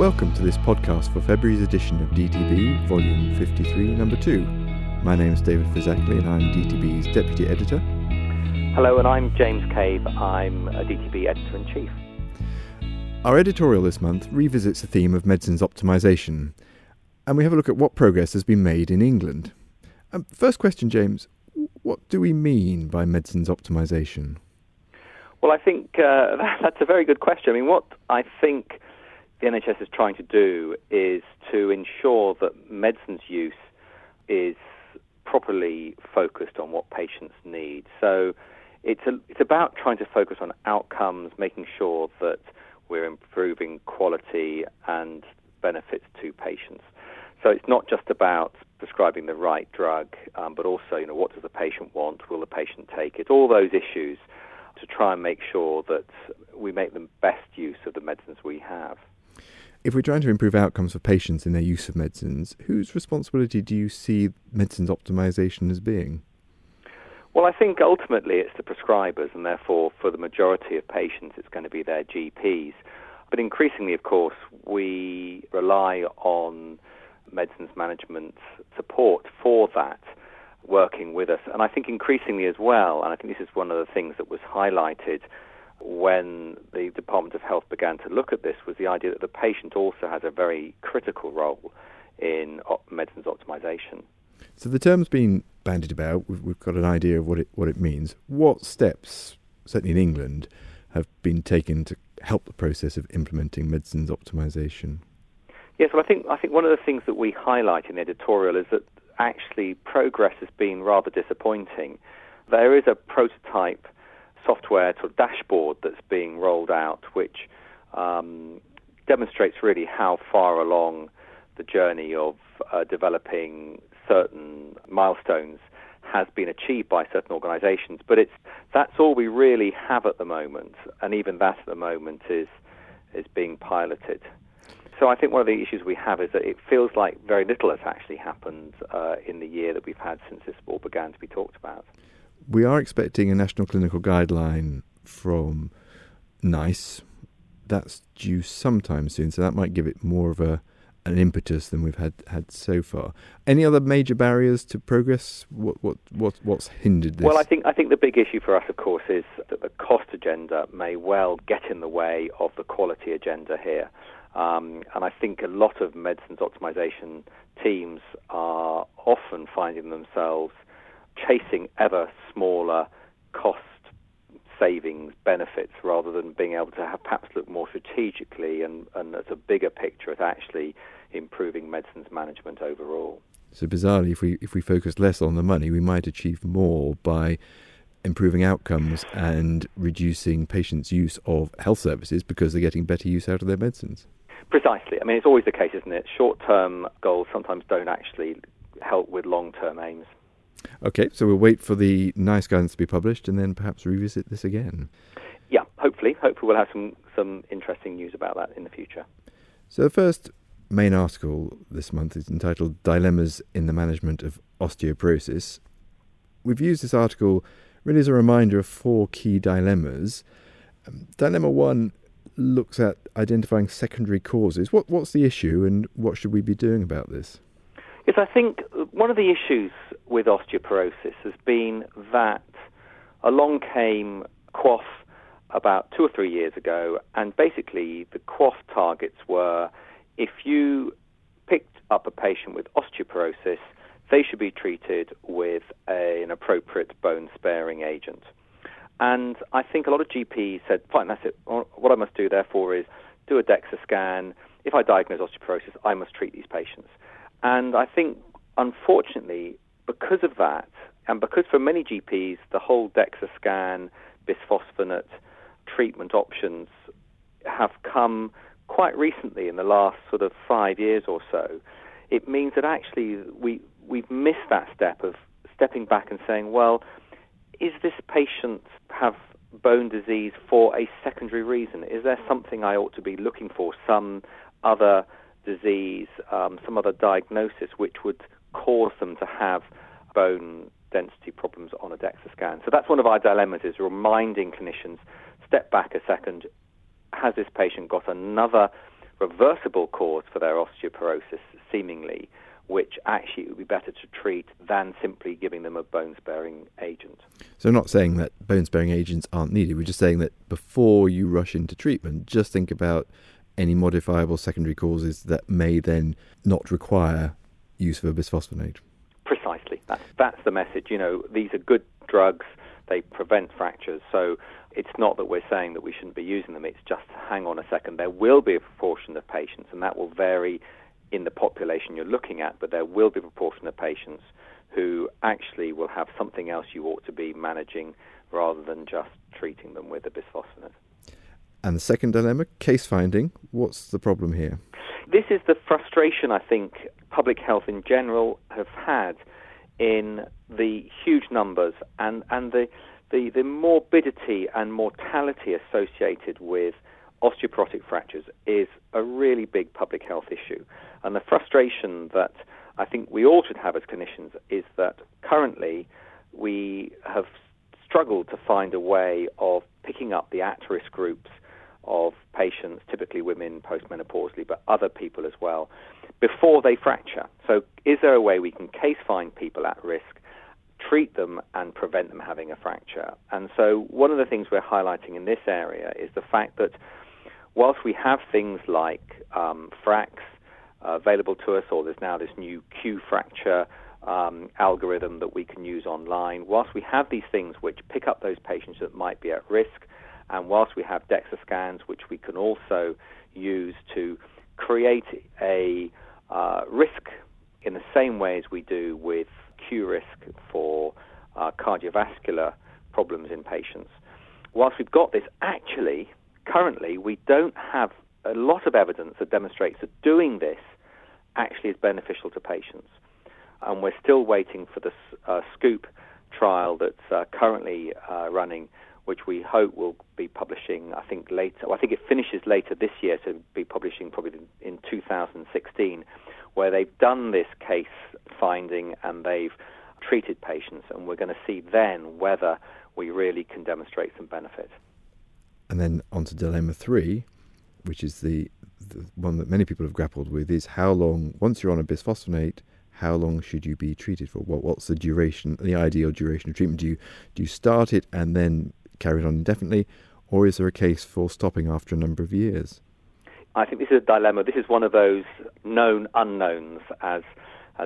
Welcome to this podcast for February's edition of DTB, Volume 53, Number 2. My name is David Phizackerley and I'm DTB's Deputy Editor. Hello, and I'm James Cave. I'm a DTB Editor-in-Chief. Our editorial this month revisits the theme of medicines optimisation, and we have a look at what progress has been made in England. First question, James, what do we mean by medicines optimisation? Well, I think that's a very good question. I mean, what I think the NHS is trying to do is to ensure that medicines use is properly focused on what patients need. So it's about trying to focus on outcomes, making sure that we're improving quality and benefits to patients. So it's not just about prescribing the right drug, but also, what does the patient want? Will the patient take it? All those issues to try and make sure that we make the best use of the medicines we have. If we're trying to improve outcomes for patients in their use of medicines, whose responsibility do you see medicines optimisation as being? Well, I think ultimately it's the prescribers, and therefore for the majority of patients it's going to be their GPs. But increasingly, of course, we rely on medicines management support for that, working with us. And I think increasingly as well, and I think this is one of the things that was highlighted when the Department of Health began to look at this, was the idea that the patient also has a very critical role in medicines optimisation. So the term's been bandied about. We've got an idea of what it means. What steps, certainly in England, have been taken to help the process of implementing medicines optimisation? Yes, well, I think one of the things that we highlight in the editorial is that actually progress has been rather disappointing. There is a prototype software sort of dashboard that's being rolled out, which demonstrates really how far along the journey of developing certain milestones has been achieved by certain organisations. But that's all we really have at the moment, and even that at the moment is being piloted. So I think one of the issues we have is that it feels like very little has actually happened in the year that we've had since this all began to be talked about. We are expecting a national clinical guideline from NICE. That's due sometime soon, so that might give it more of an impetus than we've had so far. Any other major barriers to progress? What's hindered this? Well, I think the big issue for us, of course, is that the cost agenda may well get in the way of the quality agenda here. And I think a lot of medicines optimisation teams are often finding themselves chasing ever smaller cost savings benefits rather than being able to have perhaps look more strategically and at a bigger picture at actually improving medicines management overall. So bizarrely, if we focus less on the money, we might achieve more by improving outcomes and reducing patients' use of health services because they're getting better use out of their medicines. Precisely. I mean, it's always the case, isn't it? Short-term goals sometimes don't actually help with long-term aims. Okay, so we'll wait for the NICE guidance to be published and then perhaps revisit this again. Yeah, hopefully. Hopefully we'll have some interesting news about that in the future. So the first main article this month is entitled Dilemmas in the Management of Osteoporosis. We've used this article really as a reminder of four key dilemmas. Dilemma one looks at identifying secondary causes. What's the issue and what should we be doing about this? Yes, I think one of the issues with osteoporosis has been that along came QOF about 2 or 3 years ago, and basically the QOF targets were if you picked up a patient with osteoporosis, they should be treated with an appropriate bone-sparing agent. And I think a lot of GPs said, fine, that's it. What I must do, therefore, is do a DEXA scan. If I diagnose osteoporosis, I must treat these patients. And I think, unfortunately, because of that, and because for many GPs, the whole DEXA scan, bisphosphonate treatment options have come quite recently in the last sort of 5 years or so, it means that actually we've missed that step of stepping back and saying, well, is this patient have bone disease for a secondary reason? Is there something I ought to be looking for, some other disease, some other diagnosis which would cause them to have bone density problems on a DEXA scan? So that's one of our dilemmas, is reminding clinicians, step back a second, has this patient got another reversible cause for their osteoporosis, seemingly, which actually it would be better to treat than simply giving them a bone-sparing agent. So I'm not saying that bone-sparing agents aren't needed. We're just saying that before you rush into treatment, just think about any modifiable secondary causes that may then not require use of a bisphosphonate. Precisely. That's the message. You know, these are good drugs. They prevent fractures. So it's not that we're saying that we shouldn't be using them. It's just hang on a second. There will be a proportion of patients, and that will vary in the population you're looking at, but there will be a proportion of patients who actually will have something else you ought to be managing rather than just treating them with a bisphosphonate. And the second dilemma, case finding. What's the problem here? This is the frustration I think public health in general have had in the huge numbers and the morbidity and mortality associated with osteoporotic fractures is a really big public health issue. And the frustration that I think we all should have as clinicians is that currently we have struggled to find a way of picking up the at-risk groups of patients, typically women postmenopausally, but other people as well, before they fracture. So is there a way we can case find people at risk, treat them and prevent them having a fracture? And so one of the things we're highlighting in this area is the fact that whilst we have things like FRAX available to us, or there's now this new Q-fracture algorithm that we can use online, whilst we have these things which pick up those patients that might be at risk, and whilst we have DEXA scans, which we can also use to create a risk in the same way as we do with Q-risk for cardiovascular problems in patients. Whilst we've got this, actually, currently, we don't have a lot of evidence that demonstrates that doing this actually is beneficial to patients. And we're still waiting for the SCOOP trial that's currently running, which we hope will be publishing, I think, later. Well, I think it finishes later this year, so it'll be publishing probably in 2016, where they've done this case finding and they've treated patients. And we're going to see then whether we really can demonstrate some benefit. And then on to dilemma three, which is the one that many people have grappled with, is how long, once you're on a bisphosphonate, how long should you be treated for? What's the duration, the ideal duration of treatment? Do you start it and then carried on indefinitely, or is there a case for stopping after a number of years? I think this is a dilemma. This is one of those known unknowns, as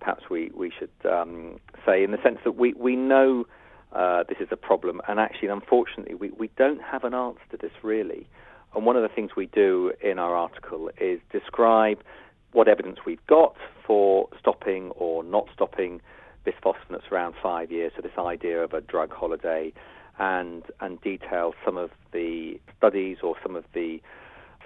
perhaps we should say, in the sense that we know this is a problem, and actually, unfortunately, we don't have an answer to this, really. And one of the things we do in our article is describe what evidence we've got for stopping or not stopping bisphosphonates around 5 years, so this idea of a drug holiday, and detail some of the studies or some of the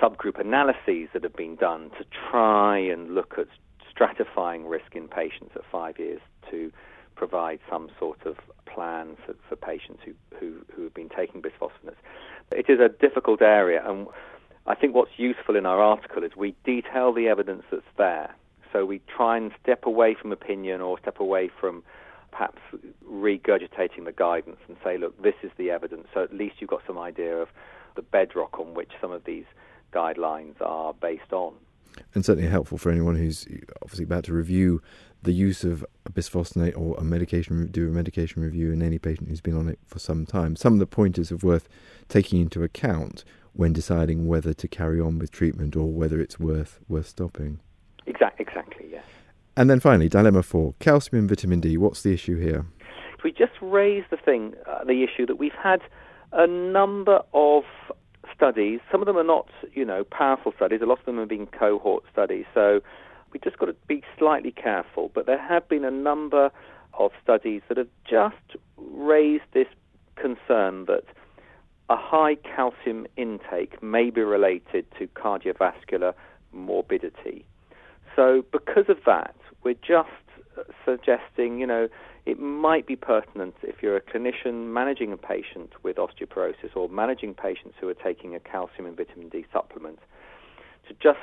subgroup analyses that have been done to try and look at stratifying risk in patients at 5 years to provide some sort of plan for patients who have been taking bisphosphonates. It is a difficult area, and I think what's useful in our article is we detail the evidence that's there. So we try and step away from opinion or step away from perhaps regurgitating the guidance and say, look, this is the evidence. So at least you've got some idea of the bedrock on which some of these guidelines are based on. And certainly helpful for anyone who's obviously about to review the use of a bisphosphonate or a medication, do a medication review in any patient who's been on it for some time. Some of the pointers are worth taking into account when deciding whether to carry on with treatment or whether it's worth stopping. Exactly, yes. And then finally, dilemma four, calcium and vitamin D. What's the issue here? We just raised the issue that we've had a number of studies. Some of them are not, powerful studies. A lot of them have been cohort studies. So we just got to be slightly careful. But there have been a number of studies that have just raised this concern that a high calcium intake may be related to cardiovascular morbidity. So because of that, we're just suggesting, it might be pertinent if you're a clinician managing a patient with osteoporosis or managing patients who are taking a calcium and vitamin D supplement, to just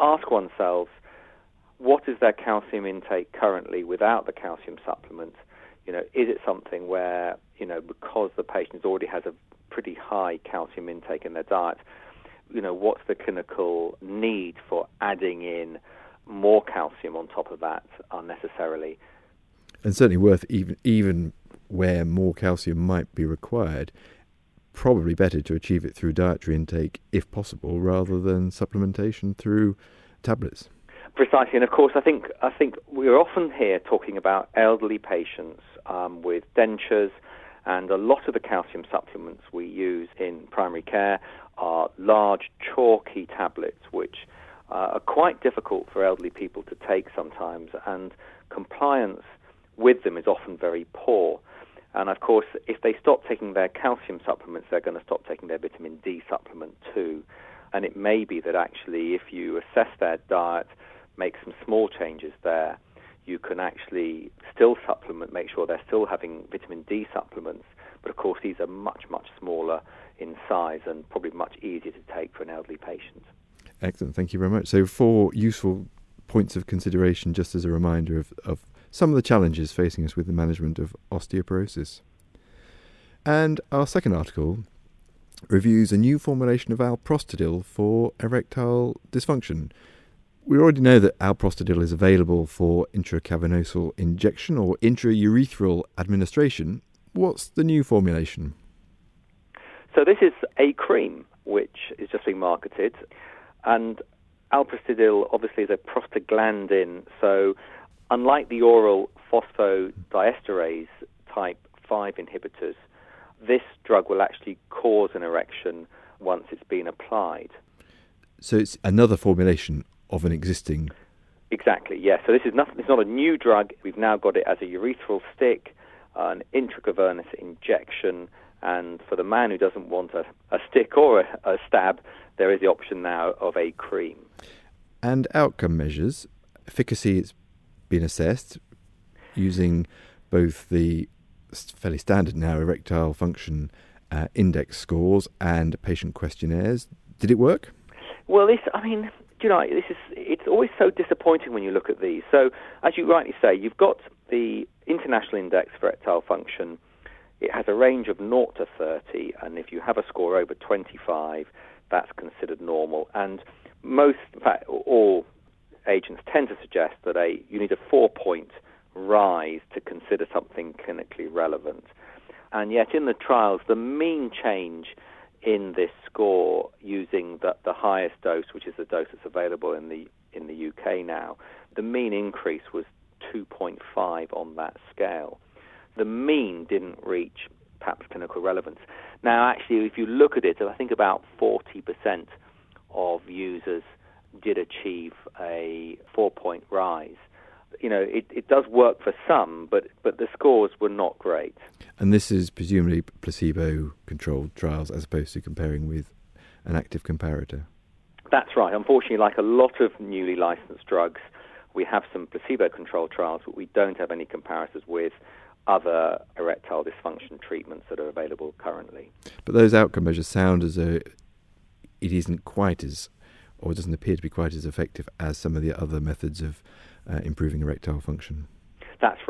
ask oneself, what is their calcium intake currently without the calcium supplement? Is it something where, because the patient already has a pretty high calcium intake in their diet, you know, what's the clinical need for adding in more calcium on top of that unnecessarily. And certainly worth, even where more calcium might be required, probably better to achieve it through dietary intake, if possible, rather than supplementation through tablets. Precisely, and of course, I think we're often here talking about elderly patients with dentures, and a lot of the calcium supplements we use in primary care are large, chalky tablets, which are quite difficult for elderly people to take sometimes, and compliance with them is often very poor. And of course, if they stop taking their calcium supplements, they're going to stop taking their vitamin D supplement too. And it may be that actually, if you assess their diet, make some small changes there, you can actually still supplement, make sure they're still having vitamin D supplements. But of course, these are much, much smaller in size and probably much easier to take for an elderly patient. Excellent. Thank you very much. So 4 useful points of consideration, just as a reminder of some of the challenges facing us with the management of osteoporosis. And our second article reviews a new formulation of alprostadil for erectile dysfunction. We already know that alprostadil is available for intracavernosal injection or intraurethral administration. What's the new formulation? So this is a cream which is just being marketed, and alprostadil obviously is a prostaglandin, so unlike the oral phosphodiesterase type 5 inhibitors, this drug will actually cause an erection once it's been applied. So it's another formulation of an existing... Exactly, yes. So this is nothing. It's not a new drug. We've now got it as a urethral stick, an intracavernous injection, and for the man who doesn't want a stick or a stab, there is the option now of a cream. And outcome measures. Efficacy has been assessed using both the fairly standard now erectile function index scores and patient questionnaires. Did it work? Well, it's always so disappointing when you look at these. So, as you rightly say, you've got the International Index for Erectile Function. It has a range of 0 to 30, and if you have a score over 25, that's considered normal. And most, in fact, all agents tend to suggest that you need a 4-point rise to consider something clinically relevant. And yet in the trials, the mean change in this score using the highest dose, which is the dose that's available in the UK now, the mean increase was 2.5 on that scale. The mean didn't reach PAP's clinical relevance. Now, actually, if you look at it, I think about 40% of users did achieve a 4-point rise. You know, it does work for some, but the scores were not great. And this is presumably placebo-controlled trials as opposed to comparing with an active comparator. That's right. Unfortunately, like a lot of newly licensed drugs, we have some placebo-controlled trials, but we don't have any comparisons with other erectile dysfunction treatments that are available currently. But those outcome measures sound as though it isn't quite as, or doesn't appear to be quite as effective as some of the other methods of improving erectile function. That's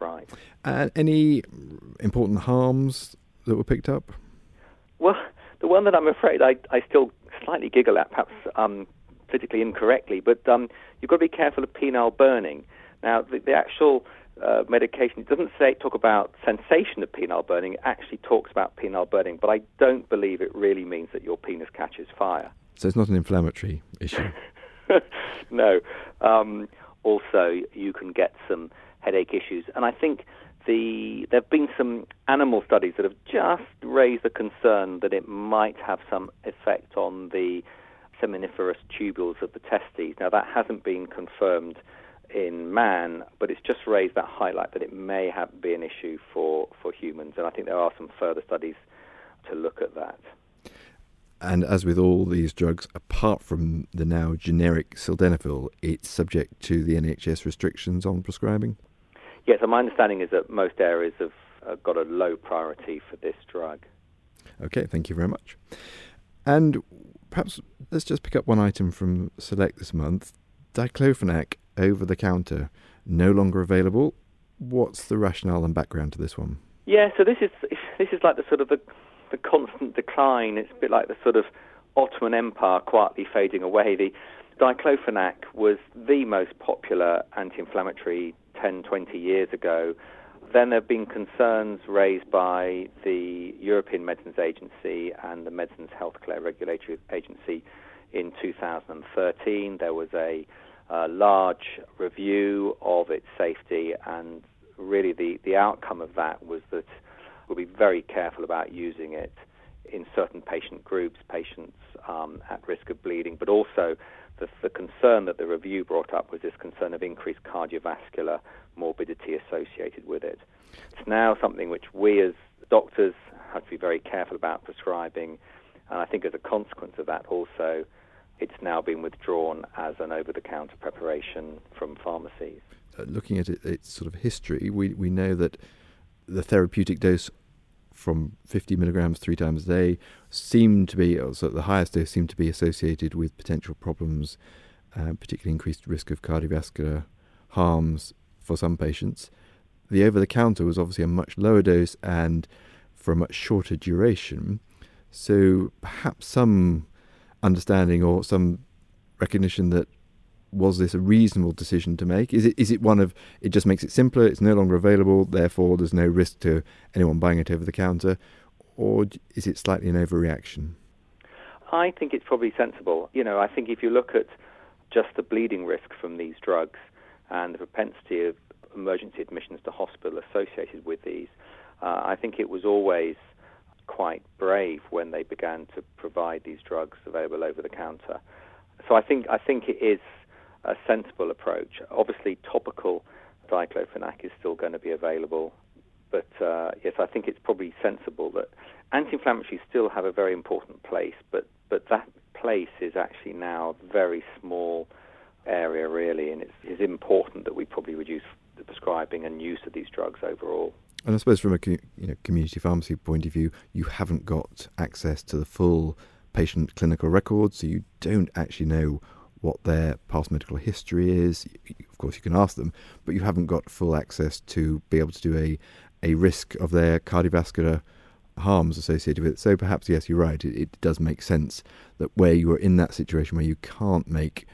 right. And any important harms that were picked up? Well, the one that I'm afraid I still slightly giggle at, perhaps politically incorrectly, but you've got to be careful of penile burning. Now, the actual medication doesn't talk about sensation of penile burning, it actually talks about penile burning, but I don't believe it really means that your penis catches fire. So it's not an inflammatory issue? No. Also, you can get some headache issues. And I think there have been some animal studies that have just raised the concern that it might have some effect on the seminiferous tubules of the testes. Now, that hasn't been confirmed in man, but it's just raised that highlight that it may be an issue for humans. And I think there are some further studies to look at that. And as with all these drugs, apart from the now generic sildenafil, it's subject to the NHS restrictions on prescribing? Yes, and my understanding is that most areas have got a low priority for this drug. Okay, thank you very much. And perhaps let's just pick up one item from Select this month. Diclofenac over the counter, no longer available. What's the rationale and background to this one? Yeah, so this is like the constant decline. It's a bit like the sort of Ottoman Empire quietly fading away, the diclofenac was the most popular anti-inflammatory 10, 20 years ago. Then there have been concerns raised by the European Medicines Agency and the Medicines Health Care Regulatory Agency in 2013. There was a large review of its safety, and really the outcome of that was that we'll be very careful about using it in certain patient groups, patients at risk of bleeding, but also the concern that the review brought up was this concern of increased cardiovascular morbidity associated with it. It's now something which we as doctors have to be very careful about prescribing, and I think as a consequence of that also, it's now been withdrawn as an over-the-counter preparation from pharmacies. Looking at its sort of history, we know that the therapeutic dose from 50 milligrams 3 times a day seemed to be, also the highest dose seemed to be associated with potential problems, particularly increased risk of cardiovascular harms for some patients. The over-the-counter was obviously a much lower dose and for a much shorter duration. So perhaps some understanding or some recognition that, was this a reasonable decision to make? Is it one of, it just makes it simpler, it's no longer available, therefore there's no risk to anyone buying it over the counter, or is it slightly an overreaction? I think it's probably sensible. You know, I think if you look at just the bleeding risk from these drugs and the propensity of emergency admissions to hospital associated with these, I think it was always quite brave when they began to provide these drugs available over the counter. So I think it is a sensible approach. Obviously, topical diclofenac is still going to be available, but yes, I think it's probably sensible that anti-inflammatories still have a very important place, but that place is actually now a very small area, really, and it's important that we probably reduce the prescribing and use of these drugs overall. And I suppose from a community pharmacy point of view, you haven't got access to the full patient clinical record, so you don't actually know what their past medical history is. Of course, you can ask them, but you haven't got full access to be able to do a risk of their cardiovascular harms associated with it. So perhaps, yes, you're right, it does make sense that where you are in that situation where you can't make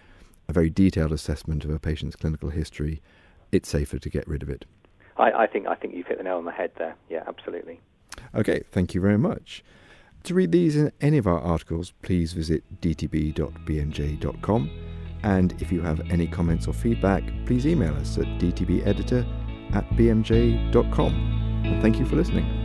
a very detailed assessment of a patient's clinical history, it's safer to get rid of it. I think you've hit the nail on the head there. Yeah, absolutely. Okay, thank you very much. To read these and any of our articles, please visit dtb.bmj.com. And if you have any comments or feedback, please email us at dtbeditor@bmj.com. And thank you for listening.